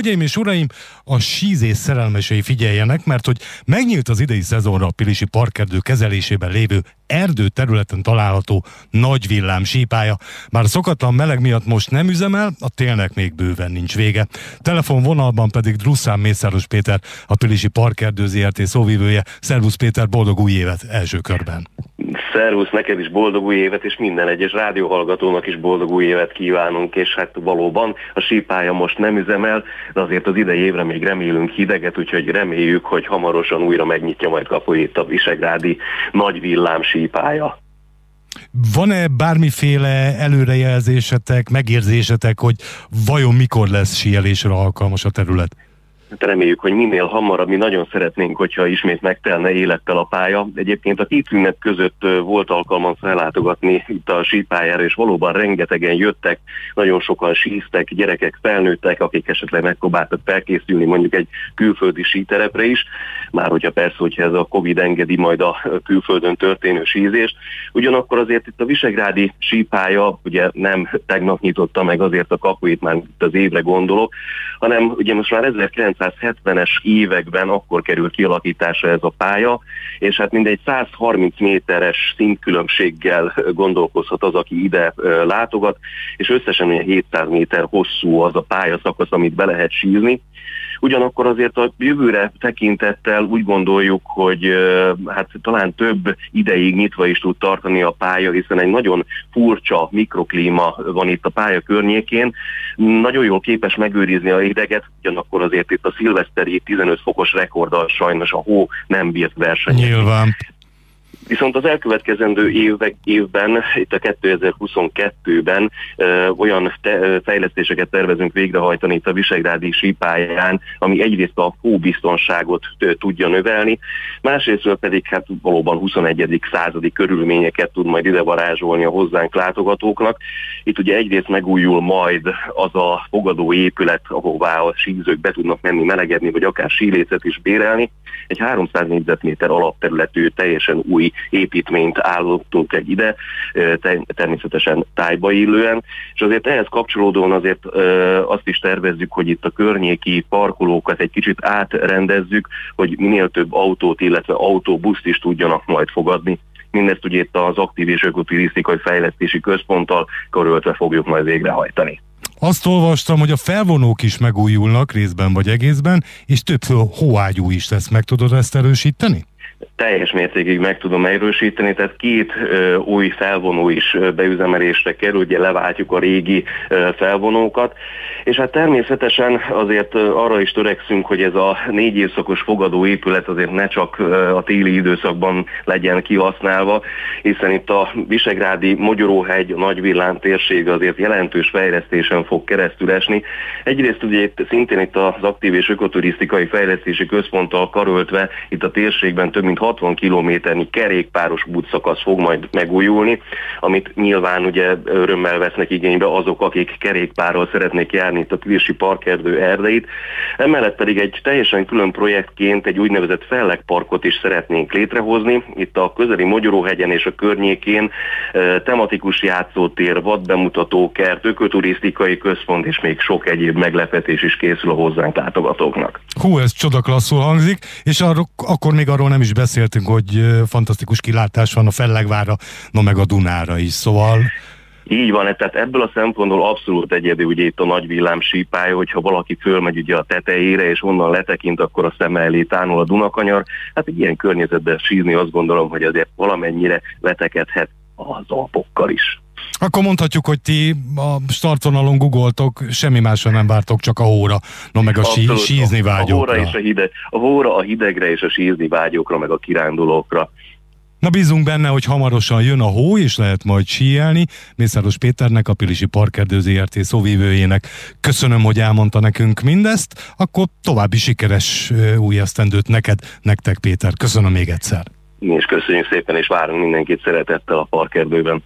Hölgyeim és uraim, a sízés szerelmesei figyeljenek, mert hogy megnyílt az idei szezonra a Pilisi Parkerdő kezelésében lévő erdőterületen található Nagyvillám sípálya. Bár szokatlan meleg miatt most nem üzemel, a télnek még bőven nincs vége. Telefonvonalban pedig Drusszán Mészáros Péter, a Pilisi Parkerdő Zrt. Szóvivője. Szervusz Péter, boldog új évet első körben! Szervusz, neked is boldog új évet, és minden egyes rádióhallgatónak is boldog új évet kívánunk, és hát valóban a sípálya most nem üzemel, de azért az idei évre még remélünk hideget, úgyhogy reméljük, hogy hamarosan újra megnyitja majd kapuit a Visegrádi Nagyvillám sípálya. Van-e bármiféle előrejelzésetek, megérzésetek, hogy vajon mikor lesz síelésre alkalmas a terület? Reméljük, hogy minél hamarabb, mi nagyon szeretnénk, hogyha ismét megtelne élettel a pálya. Egyébként a két ünnep között volt alkalmam fellátogatni itt a sípályára, és valóban rengetegen jöttek, nagyon sokan síztek, gyerekek, felnőttek, akik esetleg megpróbáltak felkészülni mondjuk egy külföldi síterepre is, már hogyha persze, hogyha ez a Covid engedi majd a külföldön történő sízést. Ugyanakkor azért itt a visegrádi sípálya ugye nem tegnap nyitotta meg azért a kapuit, már az évre gondolok, hanem ugye most már 1970-es években akkor került kialakításra ez a pálya, és hát mindegy 130 méteres szintkülönbséggel gondolkozhat az, aki ide látogat, és összesen olyan 700 méter hosszú az a pályaszakasz, amit be lehet sízni. Ugyanakkor azért a jövőre tekintettel úgy gondoljuk, hogy hát talán több ideig nyitva is tud tartani a pálya, hiszen egy nagyon furcsa mikroklíma van itt a pálya környékén. Nagyon jól képes megőrizni a hideget, ugyanakkor azért itt a szilveszteri 15 fokos rekorddal sajnos a hó nem bírt versenyt. Nyilván. Viszont az elkövetkezendő évben, itt a 2022-ben olyan fejlesztéseket tervezünk végrehajtani itt a visegrádi sípályán, ami egyrészt a hóbiztonságot tudja növelni, másrészt pedig hát valóban 21. századi körülményeket tud majd ide varázsolni a hozzánk látogatóknak. Itt ugye egyrészt megújul majd az a fogadó épület, ahová a sízők be tudnak menni melegedni, vagy akár sílécet is bérelni. Egy 300 négyzetméter alapterületű teljesen új építményt állottunk egy ide, természetesen tájba illően, és azért ehhez kapcsolódóan azért azt is tervezzük, hogy itt a környéki parkolókat egy kicsit átrendezzük, hogy minél több autót, illetve autóbuszt is tudjanak majd fogadni. Mindezt ugye itt az aktív és ökoturisztikai fejlesztési központtal körülöltve fogjuk majd végrehajtani. Azt olvastam, hogy a felvonók is megújulnak részben vagy egészben, és több hóágyú is lesz. Meg tudod ezt erősíteni? Teljes mértékig meg tudom erősíteni, tehát két új felvonó is beüzemelésre kerül, ugye leváltjuk a régi felvonókat, és hát természetesen azért arra is törekszünk, hogy ez a 4 évszakos fogadóépület azért ne csak a téli időszakban legyen kihasználva, hiszen itt a visegrádi Mogyoró-hegy, a Nagyvillám térsége azért jelentős fejlesztésen fog keresztül esni. Egyrészt ugye itt, szintén itt az aktív és ökoturisztikai fejlesztési központtal karöltve itt a térségben több mint 60 kilométernyi kerékpáros útszakasz fog majd megújulni, amit nyilván ugye örömmel vesznek igénybe azok, akik kerékpárral szeretnék járni itt a Pilisi Parkerdő erdeit. Emellett pedig egy teljesen külön projektként egy úgynevezett fellegparkot is szeretnénk létrehozni. Itt a közeli Mogyoró-hegyen és a környékén tematikus játszótér, vadbemutatókert, ökoturisztikai központ és még sok egyéb meglepetés is készül a hozzánk látogatóknak. Hú, ez csodaklasszul hangzik, és akkor még arról nem is beszéltünk, hogy fantasztikus kilátás van a Fellegvárra, no meg a Dunára is, szóval... Így van, tehát ebből a szempontból abszolút egyedi ugye itt a Nagyvillám sípálya, hogyha valaki fölmegy ugye a tetejére és onnan letekint, akkor a szem elé tánul a Dunakanyar. Hát egy ilyen környezetben sízni azt gondolom, hogy azért valamennyire vetekedhet az Alpokkal is. Akkor mondhatjuk, hogy ti a startvonalon googoltok, semmi másra nem vártok, csak a hóra, no meg a sízni vágyókra. A hóra, a hidegre és a sízni vágyókra, meg a kirándulókra. Na bízunk benne, hogy hamarosan jön a hó, és lehet majd síelni. Mészáros Péternek, a Pilisi Parkerdő Zrt. Szóvivőjének köszönöm, hogy elmondta nekünk mindezt. Akkor további sikeres új esztendőt neked, nektek Péter. Köszönöm még egyszer. Mi is köszönjük szépen, és várunk mindenkit szeretettel a parkerdőben.